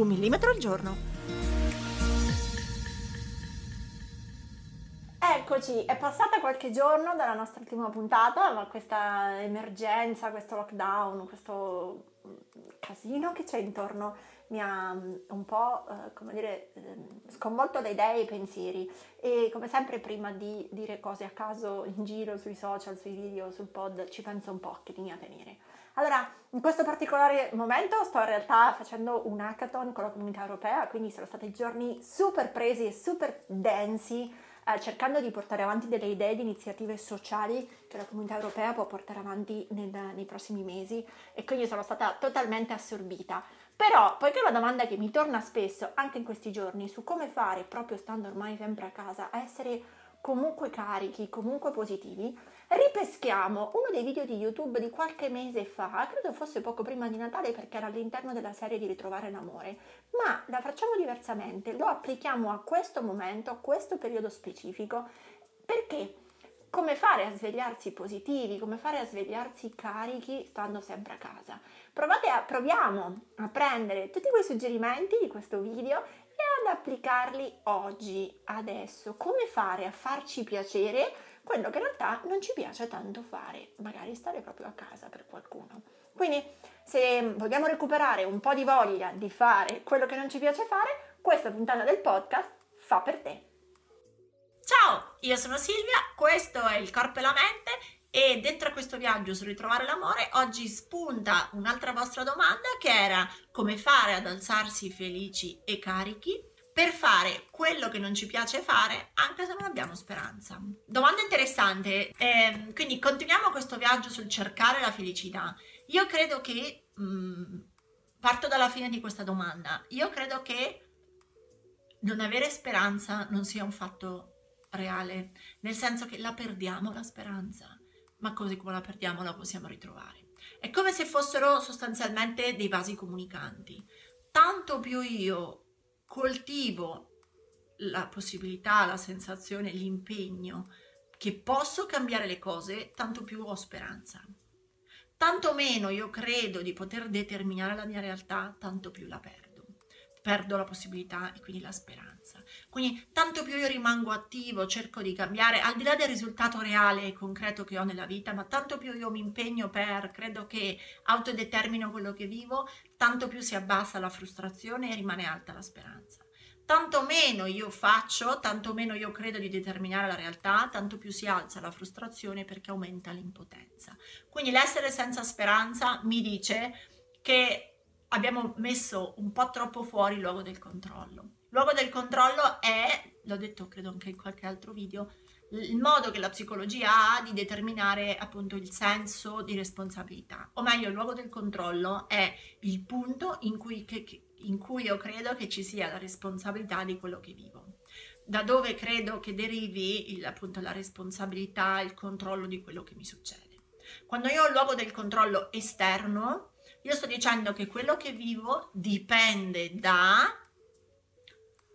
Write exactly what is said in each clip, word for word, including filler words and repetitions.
Un millimetro al giorno. Eccoci, è passata qualche giorno dalla nostra ultima puntata, ma questa emergenza, questo lockdown, questo casino che c'è intorno mi ha un po', eh, come dire, sconvolto da idee e pensieri. E come sempre, prima di dire cose a caso in giro sui social, sui video, sul pod, ci penso un po' che linea tenere. Allora, in questo particolare momento sto in realtà facendo un hackathon con la comunità europea, quindi sono stati giorni super presi e super densi, eh, cercando di portare avanti delle idee di iniziative sociali che la comunità europea può portare avanti nel, nei prossimi mesi, e quindi sono stata totalmente assorbita. Però, poiché è una domanda che mi torna spesso, anche in questi giorni, su come fare, proprio stando ormai sempre a casa, a essere comunque carichi, comunque positivi, ripeschiamo uno dei video di YouTube di qualche mese fa, credo fosse poco prima di Natale perché era all'interno della serie di Ritrovare l'amore, ma la facciamo diversamente, lo applichiamo a questo momento, a questo periodo specifico, perché come fare a svegliarsi positivi, come fare a svegliarsi carichi stando sempre a casa. Provate a, proviamo a prendere tutti quei suggerimenti di questo video e ad applicarli oggi, adesso. Come fare a farci piacere quello che in realtà non ci piace tanto fare, magari stare proprio a casa per qualcuno. Quindi, se vogliamo recuperare un po' di voglia di fare quello che non ci piace fare, questa puntata del podcast fa per te. Ciao, io sono Silvia, questo è Il Corpo e la Mente. E dentro a questo viaggio su Ritrovare l'amore oggi spunta un'altra vostra domanda, che era come fare ad alzarsi felici e carichi per fare quello che non ci piace fare anche se non abbiamo speranza. Domanda interessante, eh, quindi continuiamo questo viaggio sul cercare la felicità. Io credo che, mh, parto dalla fine di questa domanda, io credo che non avere speranza non sia un fatto reale, nel senso che la perdiamo la speranza. Ma così come la perdiamo la possiamo ritrovare. È come se fossero sostanzialmente dei vasi comunicanti. Tanto più io coltivo la possibilità, la sensazione, l'impegno che posso cambiare le cose, tanto più ho speranza. Tanto meno io credo di poter determinare la mia realtà, tanto più la perdo. Perdo la possibilità e quindi la speranza. Quindi tanto più io rimango attivo, cerco di cambiare, al di là del risultato reale e concreto che ho nella vita, ma tanto più io mi impegno per, credo che autodetermino quello che vivo, tanto più si abbassa la frustrazione e rimane alta la speranza. Tanto meno io faccio, tanto meno io credo di determinare la realtà, tanto più si alza la frustrazione perché aumenta l'impotenza. Quindi l'essere senza speranza mi dice che abbiamo messo un po' troppo fuori il luogo del controllo. Il luogo del controllo è, l'ho detto credo anche in qualche altro video, il modo che la psicologia ha di determinare appunto il senso di responsabilità. O meglio, il luogo del controllo è il punto in cui, che, in cui io credo che ci sia la responsabilità di quello che vivo. Da dove credo che derivi il, appunto la responsabilità, il controllo di quello che mi succede. Quando io ho il luogo del controllo esterno, io sto dicendo che quello che vivo dipende da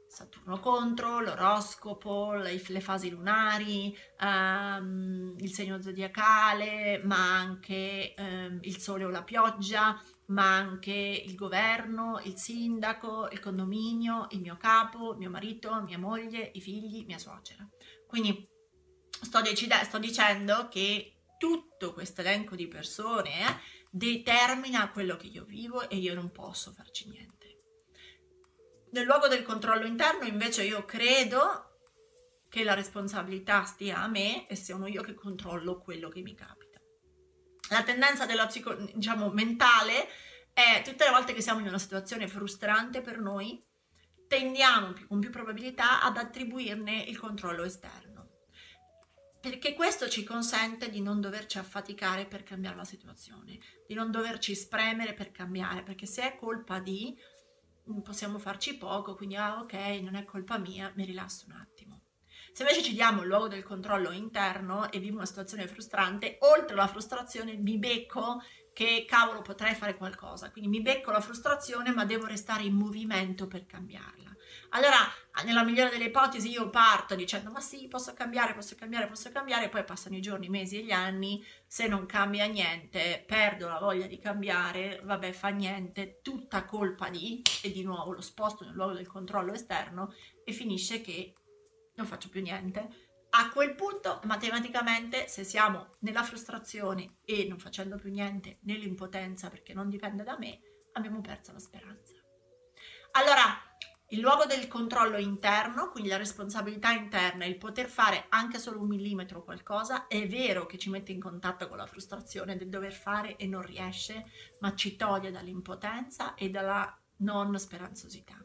Saturno contro, l'oroscopo, le, le fasi lunari, um, il segno zodiacale, ma anche um, il sole o la pioggia, ma anche il governo, il sindaco, il condominio, il mio capo, mio marito, mia moglie, i figli, mia suocera. Quindi sto, decide- sto dicendo che tutto questo elenco di persone eh, determina quello che io vivo e io non posso farci niente. Nel luogo del controllo interno invece io credo che la responsabilità stia a me e sono io che controllo quello che mi capita. La tendenza della psico, diciamo, mentale è tutte le volte che siamo in una situazione frustrante per noi tendiamo con più probabilità ad attribuirne il controllo esterno. Perché questo ci consente di non doverci affaticare per cambiare la situazione, di non doverci spremere per cambiare, perché se è colpa di, possiamo farci poco, quindi ah ok, non è colpa mia, mi rilasso un attimo. Se invece ci diamo il luogo del controllo interno e vivo una situazione frustrante, oltre alla frustrazione mi becco che cavolo potrei fare qualcosa, quindi mi becco la frustrazione ma devo restare in movimento per cambiarla. Allora nella migliore delle ipotesi io parto dicendo ma sì, posso cambiare, posso cambiare, posso cambiare, poi passano i giorni, i mesi e gli anni, se non cambia niente perdo la voglia di cambiare, vabbè fa niente, tutta colpa di, e di nuovo lo sposto nel luogo del controllo esterno e finisce che non faccio più niente. A quel punto matematicamente se siamo nella frustrazione e non facendo più niente, nell'impotenza perché non dipende da me, abbiamo perso la speranza. Allora il luogo del controllo interno, quindi la responsabilità interna, il poter fare anche solo un millimetro qualcosa, è vero che ci mette in contatto con la frustrazione del dover fare e non riesce, ma ci toglie dall'impotenza e dalla non speranzosità.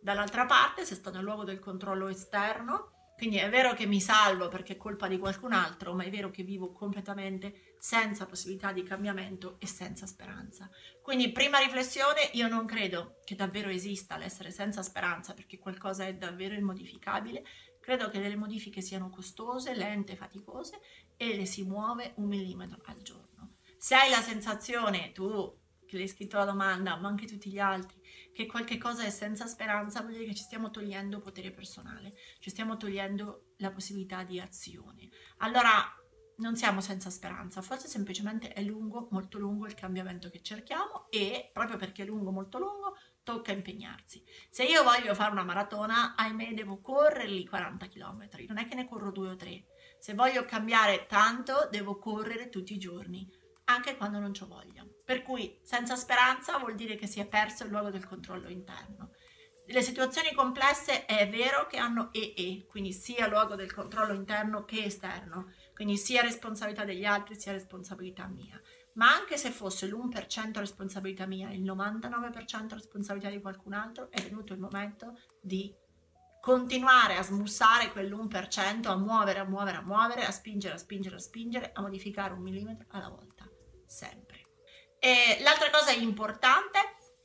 Dall'altra parte se sto nel luogo del controllo esterno, quindi è vero che mi salvo perché è colpa di qualcun altro, ma è vero che vivo completamente senza possibilità di cambiamento e senza speranza. Quindi prima riflessione, io non credo che davvero esista l'essere senza speranza perché qualcosa è davvero immodificabile, credo che le modifiche siano costose, lente, faticose e le si muove un millimetro al giorno. Se hai la sensazione, tu che l'hai scritto la domanda, ma anche tutti gli altri, che qualche cosa è senza speranza, vuol dire che ci stiamo togliendo potere personale, ci stiamo togliendo la possibilità di azione. Allora non siamo senza speranza, forse semplicemente è lungo, molto lungo il cambiamento che cerchiamo e proprio perché è lungo, molto lungo, tocca impegnarsi. Se io voglio fare una maratona, ahimè devo correrli quaranta chilometri, non è che ne corro due o tre. Se voglio cambiare tanto, devo correre tutti i giorni, anche quando non c'ho voglia. Per cui senza speranza vuol dire che si è perso il luogo del controllo interno. Le situazioni complesse è vero che hanno e e, quindi sia luogo del controllo interno che esterno, quindi sia responsabilità degli altri sia responsabilità mia. Ma anche se fosse l'uno per cento responsabilità mia, il novantanove per cento responsabilità di qualcun altro, è venuto il momento di continuare a smussare quell'uno per cento, a muovere, a muovere, a muovere, a spingere, a spingere, a spingere, a modificare un millimetro alla volta, sempre. E l'altra cosa importante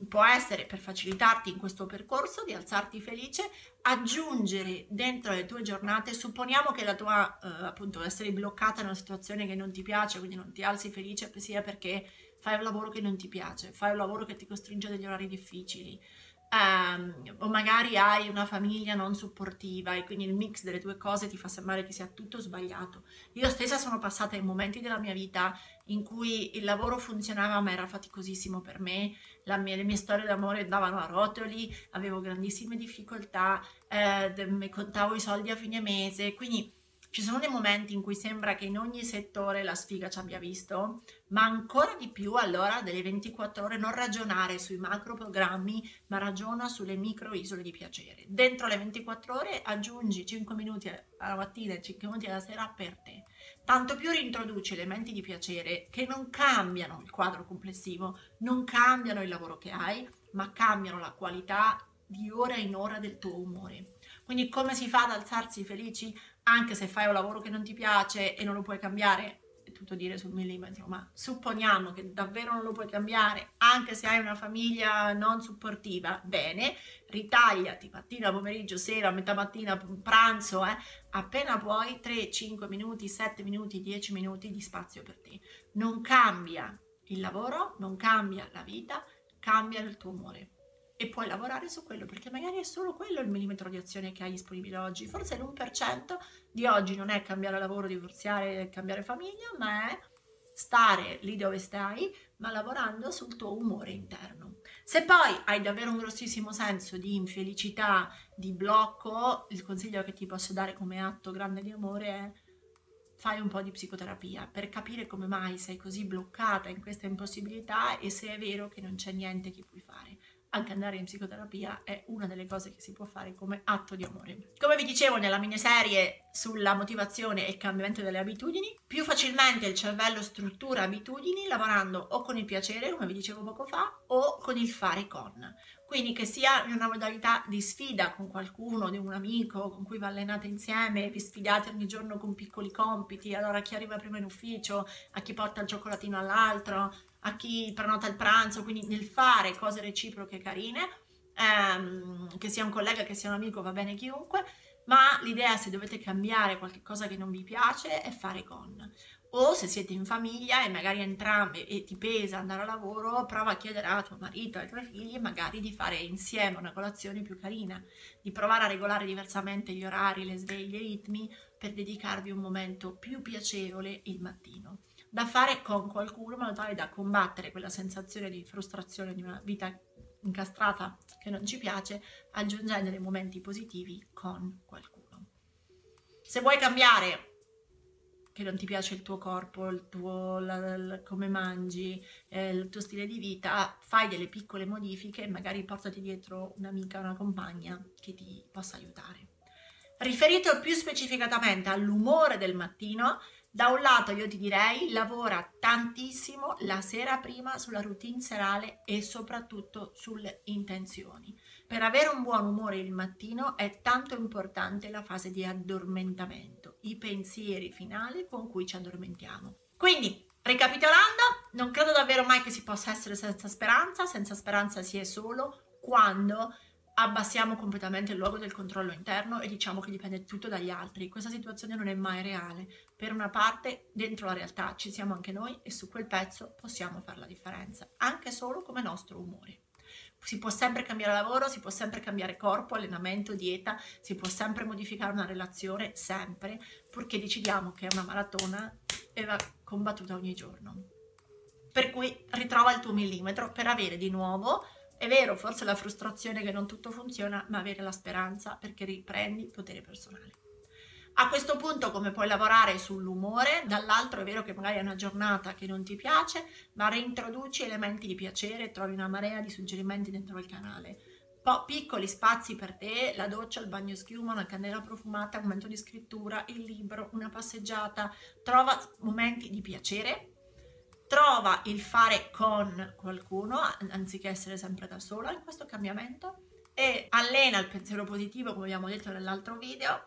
può essere, per facilitarti in questo percorso di alzarti felice, aggiungere dentro le tue giornate, supponiamo che la tua, eh, appunto, essere bloccata in una situazione che non ti piace, quindi non ti alzi felice sia perché fai un lavoro che non ti piace, fai un lavoro che ti costringe a degli orari difficili, Um, o magari hai una famiglia non supportiva e quindi il mix delle due cose ti fa sembrare che sia tutto sbagliato. Io stessa sono passata in momenti della mia vita in cui il lavoro funzionava ma era faticosissimo per me, la mia, le mie storie d'amore andavano a rotoli, avevo grandissime difficoltà, eh, mi contavo i soldi a fine mese, quindi ci sono dei momenti in cui sembra che in ogni settore la sfiga ci abbia visto, ma ancora di più allora delle ventiquattro ore non ragionare sui macro programmi, ma ragiona sulle micro isole di piacere. Dentro le ventiquattro ore aggiungi cinque minuti alla mattina e cinque minuti alla sera per te. Tanto più rintroduci elementi di piacere che non cambiano il quadro complessivo, non cambiano il lavoro che hai, ma cambiano la qualità di ora in ora del tuo umore. Quindi come si fa ad alzarsi felici? Anche se fai un lavoro che non ti piace e non lo puoi cambiare, è tutto dire sul millimetro, ma supponiamo che davvero non lo puoi cambiare, anche se hai una famiglia non supportiva, bene, ritagliati mattina, pomeriggio, sera, metà mattina, pranzo, eh, appena puoi, tre, cinque minuti, sette minuti, dieci minuti di spazio per te. Non cambia il lavoro, non cambia la vita, cambia il tuo umore. E puoi lavorare su quello, perché magari è solo quello il millimetro di azione che hai disponibile oggi. Forse l'uno per cento di oggi non è cambiare lavoro, divorziare, cambiare famiglia, ma è stare lì dove stai, ma lavorando sul tuo umore interno. Se poi hai davvero un grossissimo senso di infelicità, di blocco, il consiglio che ti posso dare come atto grande di amore è: fai un po' di psicoterapia per capire come mai sei così bloccata in questa impossibilità e se è vero che non c'è niente che puoi fare. Anche andare in psicoterapia è una delle cose che si può fare come atto di amore. Come vi dicevo nella miniserie sulla motivazione e il cambiamento delle abitudini, più facilmente il cervello struttura abitudini lavorando o con il piacere, come vi dicevo poco fa, o con il fare con. Quindi che sia in una modalità di sfida con qualcuno, di un amico con cui vi allenate insieme, vi sfidate ogni giorno con piccoli compiti, allora chi arriva prima in ufficio, a chi porta il cioccolatino all'altro, a chi prenota il pranzo, quindi nel fare cose reciproche carine, ehm, che sia un collega, che sia un amico, va bene chiunque, ma l'idea, se dovete cambiare qualcosa che non vi piace, è fare con. O se siete in famiglia e magari entrambi e ti pesa andare a lavoro, prova a chiedere a tuo marito e ai tuoi figli magari di fare insieme una colazione più carina, di provare a regolare diversamente gli orari, le sveglie, i ritmi, per dedicarvi un momento più piacevole il mattino. Da fare con qualcuno, in modo tale da combattere quella sensazione di frustrazione di una vita incastrata che non ci piace, aggiungendo dei momenti positivi con qualcuno. Se vuoi cambiare che non ti piace il tuo corpo, il tuo la, la, come mangi, eh, il tuo stile di vita, fai delle piccole modifiche e magari portati dietro un'amica o una compagna che ti possa aiutare. Riferito più specificatamente all'umore del mattino, da un lato io ti direi lavora tantissimo la sera prima sulla routine serale e soprattutto sulle intenzioni. Per avere un buon umore il mattino è tanto importante la fase di addormentamento, i pensieri finali con cui ci addormentiamo. Quindi, ricapitolando, non credo davvero mai che si possa essere senza speranza, senza speranza si è solo quando abbassiamo completamente il luogo del controllo interno e diciamo che dipende tutto dagli altri. Questa situazione non è mai reale. Per una parte, dentro la realtà ci siamo anche noi e su quel pezzo possiamo fare la differenza, anche solo come nostro umore. Si può sempre cambiare lavoro, si può sempre cambiare corpo, allenamento, dieta, si può sempre modificare una relazione, sempre, purché decidiamo che è una maratona e va combattuta ogni giorno. Per cui ritrova il tuo millimetro per avere di nuovo, è vero, forse la frustrazione che non tutto funziona, ma avere la speranza perché riprendi il potere personale. A questo punto, come puoi lavorare sull'umore? Dall'altro è vero che magari è una giornata che non ti piace, ma reintroduci elementi di piacere, trovi una marea di suggerimenti dentro il canale. Po- piccoli spazi per te, la doccia, il bagno schiuma, una candela profumata, un momento di scrittura, il libro, una passeggiata. Trova momenti di piacere, trova il fare con qualcuno, anziché essere sempre da sola in questo cambiamento, e allena il pensiero positivo, come abbiamo detto nell'altro video.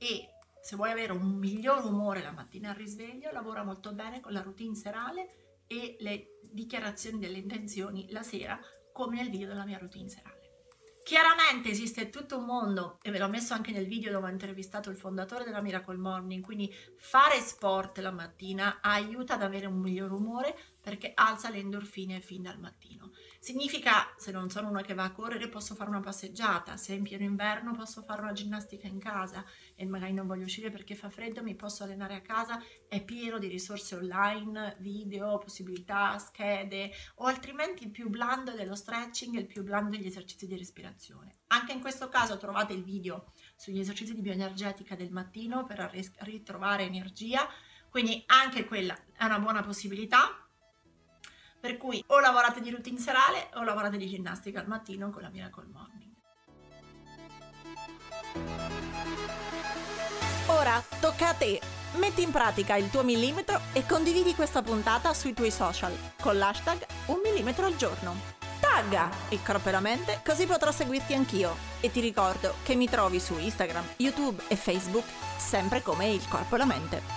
E se vuoi avere un miglior umore la mattina al risveglio, lavora molto bene con la routine serale e le dichiarazioni delle intenzioni la sera, come nel video della mia routine serale. Chiaramente esiste tutto un mondo, e ve l'ho messo anche nel video dove ho intervistato il fondatore della Miracle Morning, quindi fare sport la mattina aiuta ad avere un miglior umore perché alza le endorfine fin dal mattino. Significa, se non sono una che va a correre, posso fare una passeggiata, se è in pieno inverno posso fare una ginnastica in casa e magari non voglio uscire perché fa freddo, mi posso allenare a casa, è pieno di risorse online, video, possibilità, schede, o altrimenti il più blando dello stretching e il più blando degli esercizi di respirazione. Anche in questo caso trovate il video sugli esercizi di bioenergetica del mattino per ritrovare energia, quindi anche quella è una buona possibilità. Per cui o lavorate di routine serale o lavorate di ginnastica al mattino con la Miracle Morning. Ora tocca a te! Metti in pratica il tuo millimetro e condividi questa puntata sui tuoi social con l'hashtag un millimetro al giorno. Tagga il corpo e la mente, così potrò seguirti anch'io. E ti ricordo che mi trovi su Instagram, YouTube e Facebook sempre come il corpo e la mente.